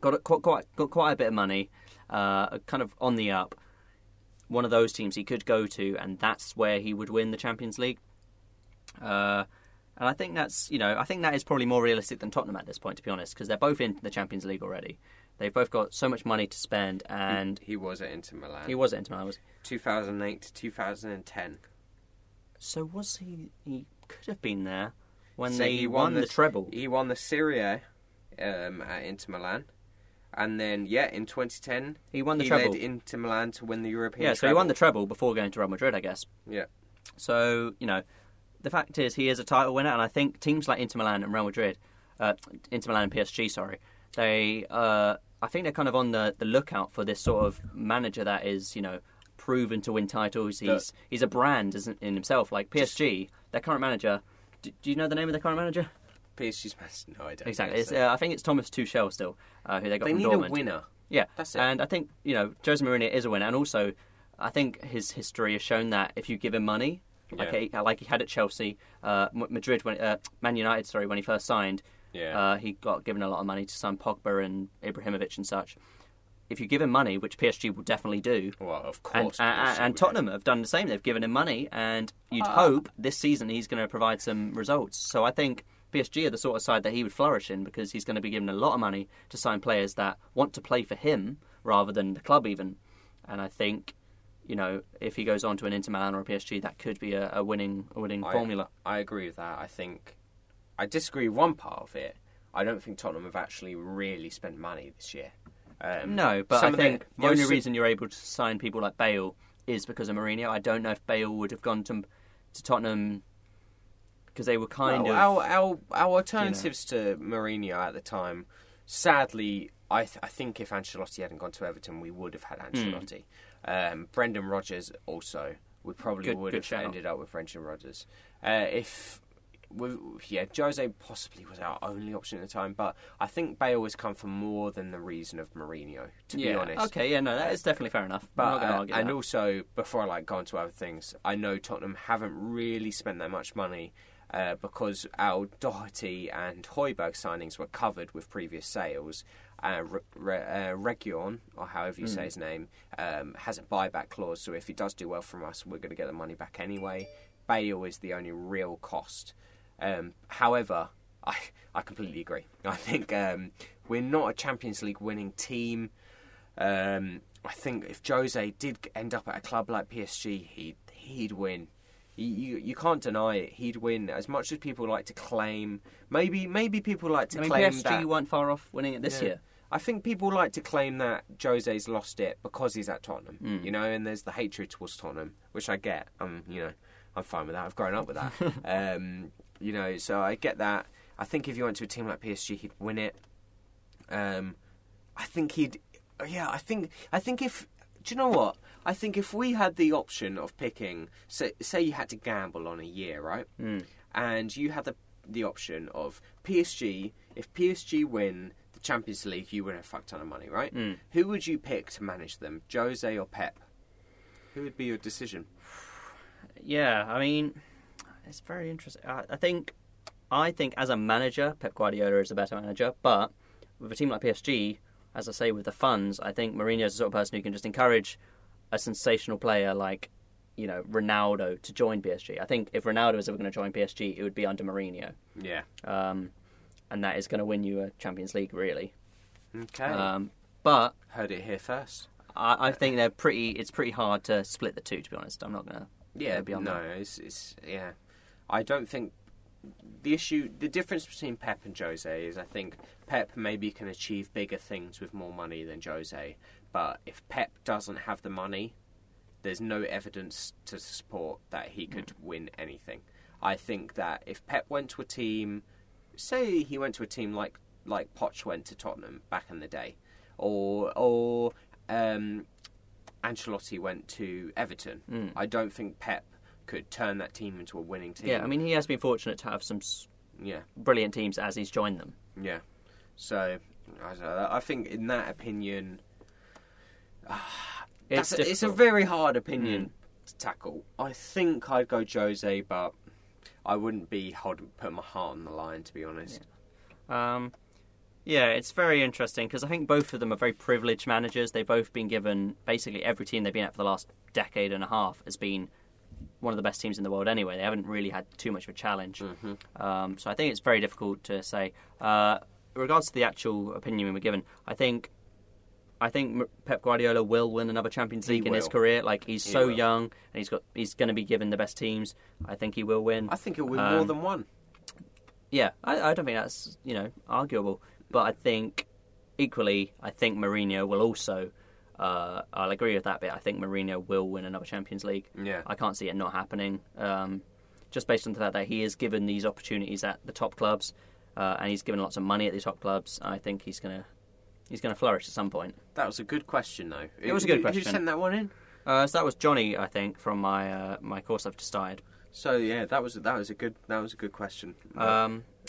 got quite a bit of money, kind of on the up, one of those teams he could go to, and that's where he would win the Champions League. And I think that's, I think that is probably more realistic than Tottenham at this point, to be honest, because they're both in the Champions League already. They've both got so much money to spend, and... He was at Inter Milan. 2008 to 2010. So was he? He could have been there when he won the treble. He won the Serie A at Inter Milan, and then in 2010 he won the treble. He led Inter Milan to win the European treble. Yeah, so he won the treble before going to Real Madrid, I guess. Yeah. So the fact is he is a title winner, and I think teams like Inter Milan and Real Madrid, Inter Milan and PSG, they I think they're kind of on the lookout for this sort of manager that is proven to win titles. He's a brand, isn't in himself. Like PSG, their current manager. Do you know the name of their current manager? PSG's manager. No, I don't. Exactly. I think it's Thomas Tuchel still, who they got from Dortmund. They need a winner. Yeah, that's it. And I think Jose Mourinho is a winner, and also I think his history has shown that if you give him money, like he had at Chelsea, Man United, when he first signed, he got given a lot of money to sign Pogba and Ibrahimovic and such. If you give him money, which PSG will definitely do, well, of course, and Tottenham have done the same. They've given him money, and you'd hope this season he's going to provide some results. So I think PSG are the sort of side that he would flourish in, because he's going to be given a lot of money to sign players that want to play for him rather than the club even. And I think, if he goes on to an Inter Milan or a PSG, that could be a winning formula. I agree with that. I think I disagree with one part of it. I don't think Tottenham have actually really spent money this year. No, but I think the only reason you're able to sign people like Bale is because of Mourinho. I don't know if Bale would have gone to Tottenham, because they were our alternatives to Mourinho at the time. Sadly, I think if Ancelotti hadn't gone to Everton, we would have had Ancelotti. Brendan Rodgers also. We probably would have ended up with Brendan Rodgers. Jose possibly was our only option at the time, but I think Bale has come for more than the reason of Mourinho, to be honest. Okay, that is definitely fair enough. But I'm not gonna argue that. Also, before I go on to other things, I know Tottenham haven't really spent that much money because our Doherty and Højbjerg signings were covered with previous sales. Reguilon, or however you say his name, has a buyback clause, so if he does do well from us, we're going to get the money back anyway. Bale is the only real cost. However, I completely agree. I think we're not a Champions League winning team. I think if Jose did end up at a club like PSG, he'd win. You can't deny it. He'd win. As much as people like to claim, maybe people like to claim PSG that PSG weren't far off winning it this year. I think people like to claim that Jose's lost it because he's at Tottenham, you know, and there's the hatred towards Tottenham, which I get. You know, I'm fine with that. I've grown up with that. You know, so I get that. I think if you went to a team like PSG, he'd win it. I think he'd. Yeah, I think if. Do you know what? I think if we had the option of picking, say you had to gamble on a year, right? And you had the option of PSG. If PSG win the Champions League, you win a fuck ton of money, right? Who would you pick to manage them, Jose or Pep? Who would be your decision? Yeah, I mean, it's very interesting. I think as a manager, Pep Guardiola is a better manager, but with a team like PSG, as I say, with the funds, I think Mourinho is the sort of person who can just encourage a sensational player like, you know, Ronaldo to join PSG. I think if Ronaldo was ever going to join PSG, it would be under Mourinho. Yeah. And that is going to win you a Champions League, really. Okay. But heard it here first. I think they're pretty. It's pretty hard to split the two. To be honest, I'm not going to. Yeah. Be on no. That. It's yeah. I don't think. The difference between Pep and Jose is I think Pep maybe can achieve bigger things with more money than Jose, but if Pep doesn't have the money, there's no evidence to support that he could win anything. I think that if Pep went to a team, say he went to a team like Poch went to Tottenham back in the day, or Ancelotti went to Everton, I don't think Pep could turn that team into a winning team. Yeah, I mean, he has been fortunate to have some brilliant teams as he's joined them. Yeah. So, I don't know, I think in that opinion, it's a very hard opinion to tackle. I think I'd go Jose, but I wouldn't be putting my heart on the line, to be honest. Yeah, it's very interesting because I think both of them are very privileged managers. They've both been given, basically every team they've been at for the last decade and a half has been one of the best teams in the world anyway. They haven't really had too much of a challenge. So I think it's very difficult to say. In regards to the actual opinion we were given, I think Pep Guardiola will win another Champions League in his career. Like, he's so young and he's going to be given the best teams. I think he will win. I think he'll win more than one. Yeah, I don't think that's, you know, arguable. But I think, equally, I think Mourinho will also... I'll agree with that bit. I think Mourinho will win another Champions League. Yeah. I can't see it not happening. Just based on the fact that he is given these opportunities at the top clubs, and he's given lots of money at the top clubs. I think he's gonna flourish at some point. That was a good question, though. It was a good question. Who sent that one in? So that was Johnny, I think, from my my course I've decided. So yeah, that was a good question.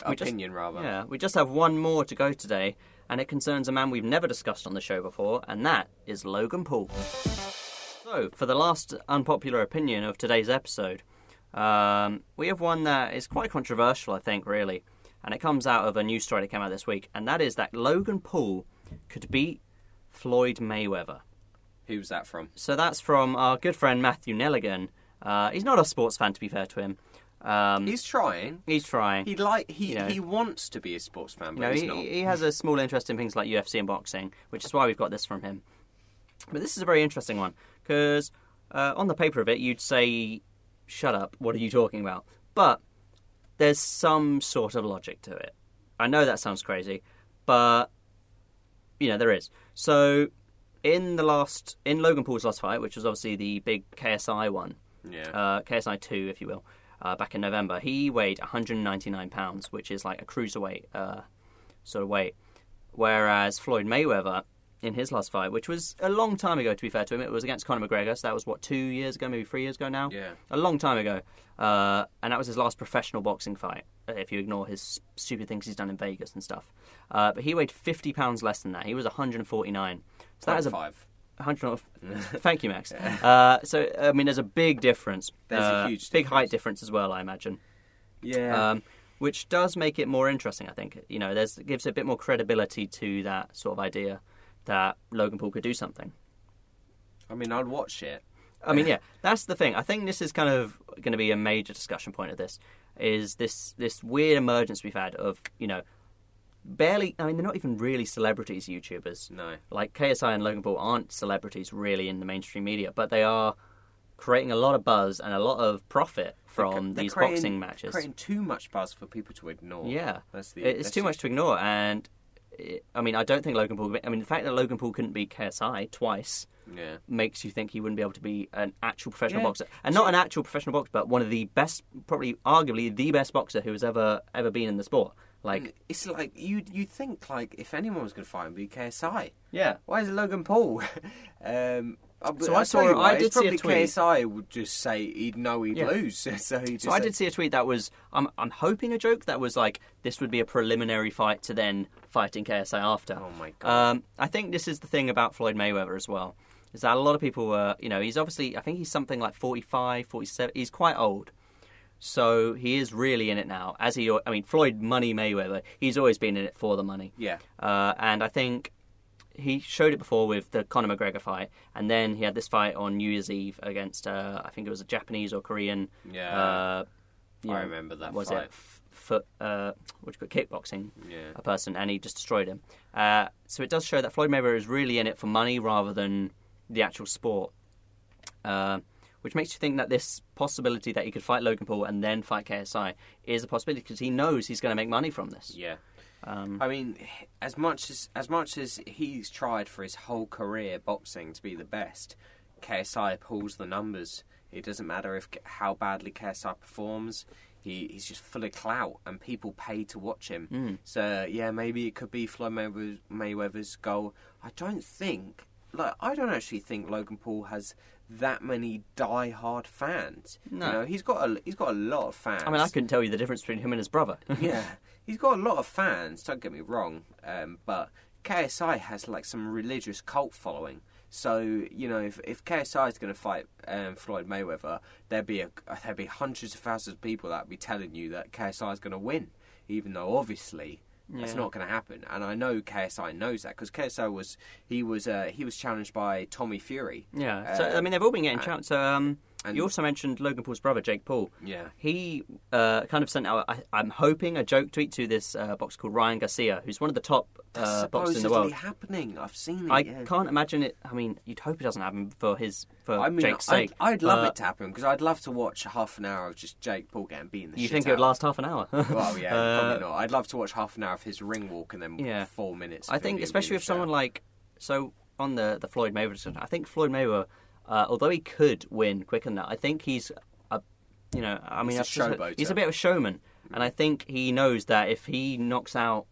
Opinion rather. Yeah, we just have one more to go today. And it concerns a man we've never discussed on the show before, and that is Logan Paul. So, for the last unpopular opinion of today's episode, we have one that is quite controversial, I think, really. And it comes out of a news story that came out this week, and that is that Logan Paul could beat Floyd Mayweather. Who's that from? So that's from our good friend Matthew Nelligan. He's not a sports fan, to be fair to him. He's trying. He wants to be a sports fan, but he's not. He has a small interest in things like UFC and boxing, which is why we've got this from him. But this is a very interesting one because on the paper of it, you'd say, "Shut up! What are you talking about?" But there's some sort of logic to it. I know that sounds crazy, but you know there is. So in Logan Paul's last fight, which was obviously the big KSI one, KSI 2, if you will. Back in November, he weighed 199 pounds, which is like a cruiserweight sort of weight. Whereas Floyd Mayweather, in his last fight, which was a long time ago, to be fair to him, it was against Conor McGregor, so that was, 2 years ago, maybe 3 years ago now? Yeah. A long time ago. And that was his last professional boxing fight, if you ignore his stupid things he's done in Vegas and stuff. But he weighed 50 pounds less than that. He was 149. So that is five. 100. Thank you, Max. So, I mean, there's a big difference. There's a huge difference. Big height difference as well, I imagine. Yeah. Which does make it more interesting, I think. You know, it gives a bit more credibility to that sort of idea that Logan Paul could do something. I mean, I'd watch it. I mean, yeah, that's the thing. I think this is kind of going to be a major discussion point of this, is this weird emergence we've had of, you know, barely, I mean, they're not even really celebrities, YouTubers. No. Like, KSI and Logan Paul aren't celebrities really in the mainstream media, but they are creating a lot of buzz and a lot of profit from these boxing matches. Creating too much buzz for people to ignore. Yeah, it's too much to ignore. And I mean, I don't think Logan Paul. I mean, the fact that Logan Paul couldn't beat KSI twice makes you think he wouldn't be able to be an actual professional boxer, and not an actual professional boxer, but one of the best, probably arguably the best boxer who has ever been in the sport. Like, it's like you think like if anyone was going to fight him, it'd be KSI. Yeah. Why is it Logan Paul? So I saw. I did see a tweet. KSI would just say he'd know he'd lose. So I did see a tweet that was I'm hoping a joke that was like this would be a preliminary fight to then fighting KSI after. Oh my god! I think this is the thing about Floyd Mayweather as well, is that a lot of people were he's obviously I think he's something like 45, 47. He's quite old, so he is really in it now. Floyd Money Mayweather, he's always been in it for the money. Yeah, and I think. He showed it before with the Conor McGregor fight, and then he had this fight on New Year's Eve against, I think it was a Japanese or Korean. Yeah, I remember that. Was fight. It kickboxing? Yeah, a person, and he just destroyed him. So it does show that Floyd Mayweather is really in it for money rather than the actual sport, which makes you think that this possibility that he could fight Logan Paul and then fight KSI is a possibility because he knows he's going to make money from this. Yeah. I mean, as much as he's tried for his whole career boxing to be the best, KSI pulls the numbers. It doesn't matter how badly KSI performs. He's just full of clout, and people pay to watch him. Mm. So yeah, maybe it could be Floyd Mayweather's goal. I don't actually think Logan Paul has that many die-hard fans. No, he's got a lot of fans. I mean, I couldn't tell you the difference between him and his brother. Yeah. He's got a lot of fans, don't get me wrong, but KSI has like some religious cult following. So if KSI is going to fight Floyd Mayweather, there'd be hundreds of thousands of people that would be telling you that KSI is going to win, even though obviously that's not going to happen. And I know KSI knows that because KSI was challenged by Tommy Fury. Yeah, so I mean they've all been getting challenged. So, you also mentioned Logan Paul's brother, Jake Paul. Yeah. He kind of sent out, I'm hoping, a joke tweet to this boxer called Ryan Garcia, who's one of the top boxers in the world. That's supposedly happening. I've seen it. I can't imagine it. I mean, you'd hope it doesn't happen for Jake's sake. I'd love it to happen because I'd love to watch half an hour of just Jake Paul getting beaten the shit out. You think it would last half an hour? Well, yeah, probably not. I'd love to watch half an hour of his ring walk and then 4 minutes. I think, especially with someone like... So, on the Floyd Mayweather discussion, I think Floyd Mayweather... although he could win quicker than that, I think he's he's a bit of a showman, and I think he knows that if he knocks out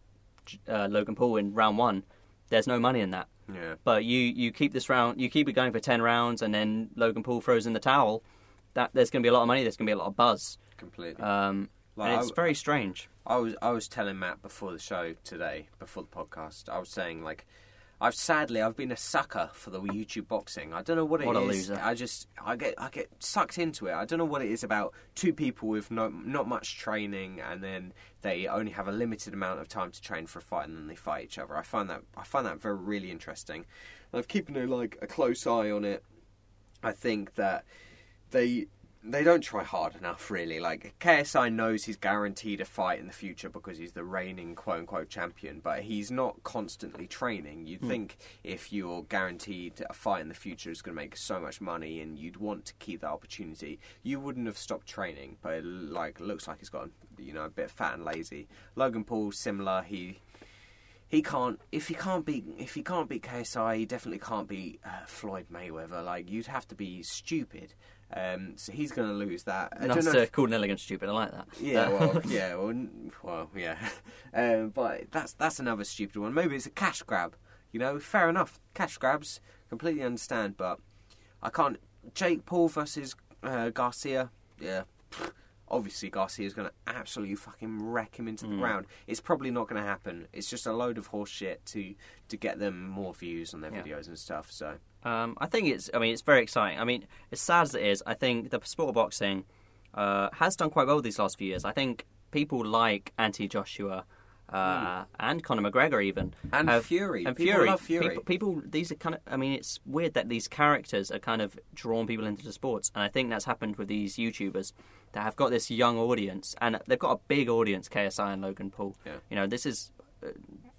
Logan Paul in round one, there's no money in that. Yeah. But you keep this round, you keep it going for 10 rounds, and then Logan Paul throws in the towel. That there's going to be a lot of money. There's going to be a lot of buzz. Completely. And it's very strange. I was telling Matt before the show today, before the podcast, I was saying like. I've been a sucker for the YouTube boxing. I don't know what it is. Loser. I get sucked into it. I don't know what it is about two people with not much training, and then they only have a limited amount of time to train for a fight, and then they fight each other. I find that very really interesting. And I've keeping a close eye on it. I think that they don't try hard enough, really. Like, KSI knows he's guaranteed a fight in the future because he's the reigning quote-unquote champion, but he's not constantly training. You'd think if you're guaranteed a fight in the future, it's going to make so much money and you'd want to keep that opportunity, you wouldn't have stopped training, but looks like he's got a bit fat and lazy. Logan Paul, similar, If he can't beat KSI, he definitely can't beat Floyd Mayweather. Like, you'd have to be stupid. So he's going to lose that. That's cool and elegant, stupid. I like that. Yeah, well, yeah. But that's another stupid one. Maybe it's a cash grab. Fair enough. Cash grabs, completely understand. But I can't. Jake Paul versus Garcia. Yeah. Obviously, Garcia's going to absolutely fucking wreck him into the ground. It's probably not going to happen. It's just a load of horse shit to get them more views on their videos and stuff. So I think it's very exciting. I mean, as sad as it is, I think the sport of boxing has done quite well these last few years. I think people like Anthony Joshua and Conor McGregor even. And Fury. And people love Fury. People, these are kind of... I mean, it's weird that these characters are kind of drawn people into the sports. And I think that's happened with these YouTubers that have got this young audience, and they've got a big audience, KSI and Logan Paul. Yeah. This is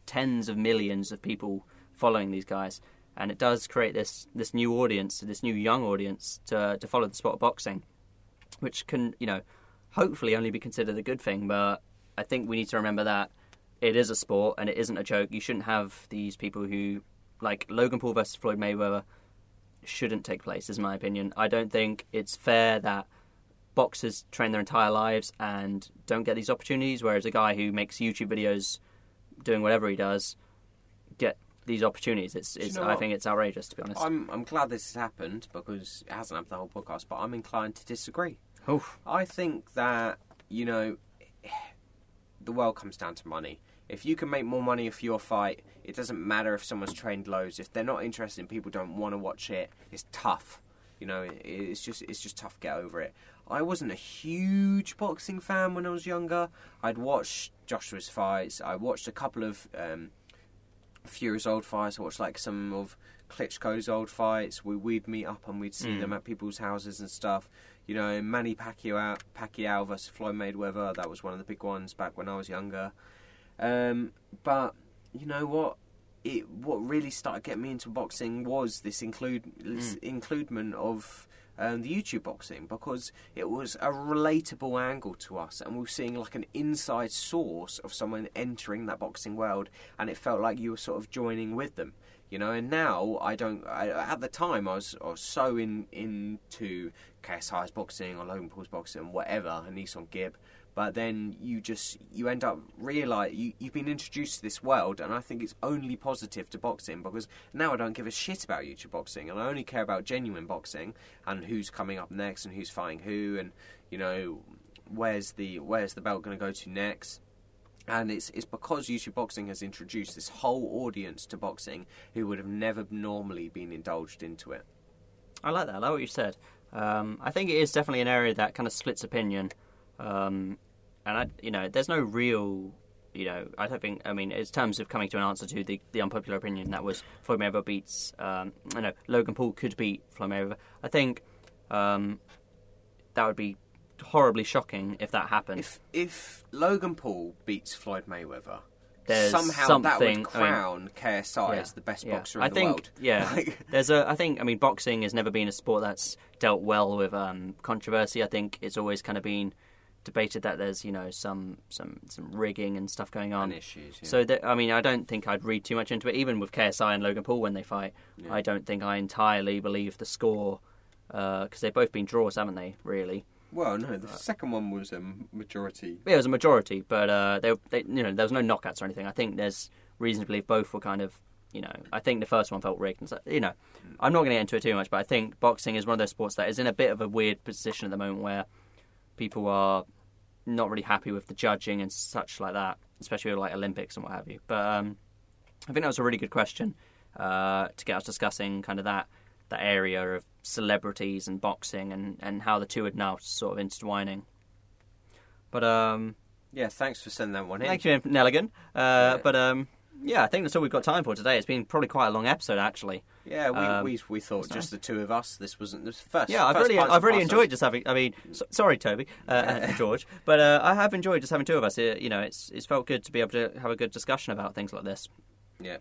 tens of millions of people following these guys, and it does create this new audience, this new young audience to follow the sport of boxing, which can, you know, hopefully only be considered a good thing. But I think we need to remember that it is a sport and it isn't a joke. You shouldn't have these people who, like Logan Paul versus Floyd Mayweather, shouldn't take place, is my opinion. I don't think it's fair that boxers train their entire lives and don't get these opportunities, whereas a guy who makes YouTube videos doing whatever he does get these opportunities. It's I think it's outrageous, to be honest. I'm glad this has happened, because it hasn't happened the whole podcast, but I'm inclined to disagree. Oof. I think that, you know, the world comes down to money. If you can make more money for your fight, it doesn't matter if someone's trained loads. If they're not interested and people don't want to watch it, it's tough. You know, it's just tough to get over it. I wasn't a huge boxing fan when I was younger. I'd watched Joshua's fights. I watched a couple of Fury's old fights. I watched, like, some of Klitschko's old fights. We'd meet up and we'd see them at people's houses and stuff. You know, Manny Pacquiao versus Floyd Mayweather. That was one of the big ones back when I was younger. But you know what? What really started getting me into boxing was this includement of the YouTube boxing, because it was a relatable angle to us, and we were seeing like an inside source of someone entering that boxing world, and it felt like you were sort of joining with them, you know. And now at the time I was so into KSI's boxing or Logan Paul's boxing or whatever, and Nissan Gibb. But then you end up realising you've been introduced to this world, and I think it's only positive to boxing, because now I don't give a shit about YouTube boxing, and I only care about genuine boxing and who's coming up next and who's fighting who, and, you know, where's the belt going to go to next. And it's because YouTube boxing has introduced this whole audience to boxing who would have never normally been indulged into it. I like that. I like what you said. I think it is definitely an area that kind of splits opinion. And there's no real, I don't think. I mean, in terms of coming to an answer to the unpopular opinion that was Floyd Mayweather beats, Logan Paul could beat Floyd Mayweather. I think that would be horribly shocking if that happened. If Logan Paul beats Floyd Mayweather, somehow that would crown KSI as the best boxer in the world. Yeah, boxing has never been a sport that's dealt well with controversy. I think it's always kind of been debated that there's some rigging and stuff going on and issues, yeah. So I don't think I'd read too much into it, even with KSI and Logan Paul when they fight. Yeah. I don't think I entirely believe the score, because they've both been draws, haven't they, really? Well, no, the second one was a majority. Yeah, it was a majority, but they there was no knockouts or anything. I think there's reason to believe both were kind of, I think the first one felt rigged and stuff, I'm not going to get into it too much, but I think boxing is one of those sports that is in a bit of a weird position at the moment where people are not really happy with the judging and such like that, especially with, like, Olympics and what have you. But I think that was a really good question to get us discussing kind of that area of celebrities and boxing and how the two are now sort of intertwining. But yeah, thanks for sending that one in. Thank you, Nelligan. But yeah, I think that's all we've got time for today. It's been probably quite a long episode, actually. Yeah, we thought just the two of us. This wasn't the first. Yeah, I've really enjoyed just having. I mean, sorry, Toby and George, but I have enjoyed just having two of us. It's felt good to be able to have a good discussion about things like this. Yeah,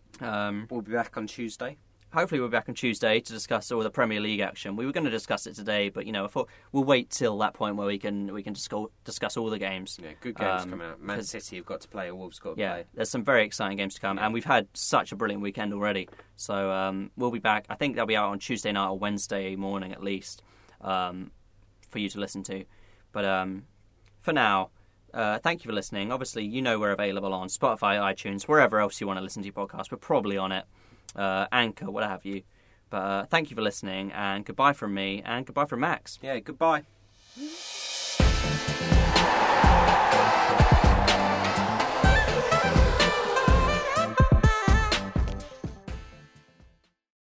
we'll be back on Tuesday. Hopefully, we'll be back on Tuesday to discuss all the Premier League action. We were going to discuss it today, but I thought we'll wait till that point where we can discuss all the games. Yeah, good games coming out. Man City have got to play, Wolves got to play. There's some very exciting games to come, and we've had such a brilliant weekend already. So we'll be back. I think they'll be out on Tuesday night or Wednesday morning at least for you to listen to. But for now, thank you for listening. Obviously, we're available on Spotify, iTunes, wherever else you want to listen to your podcast. We're probably on it. Anchor, what have you. But thank you for listening, and goodbye from me, and goodbye from Max. Yeah, goodbye.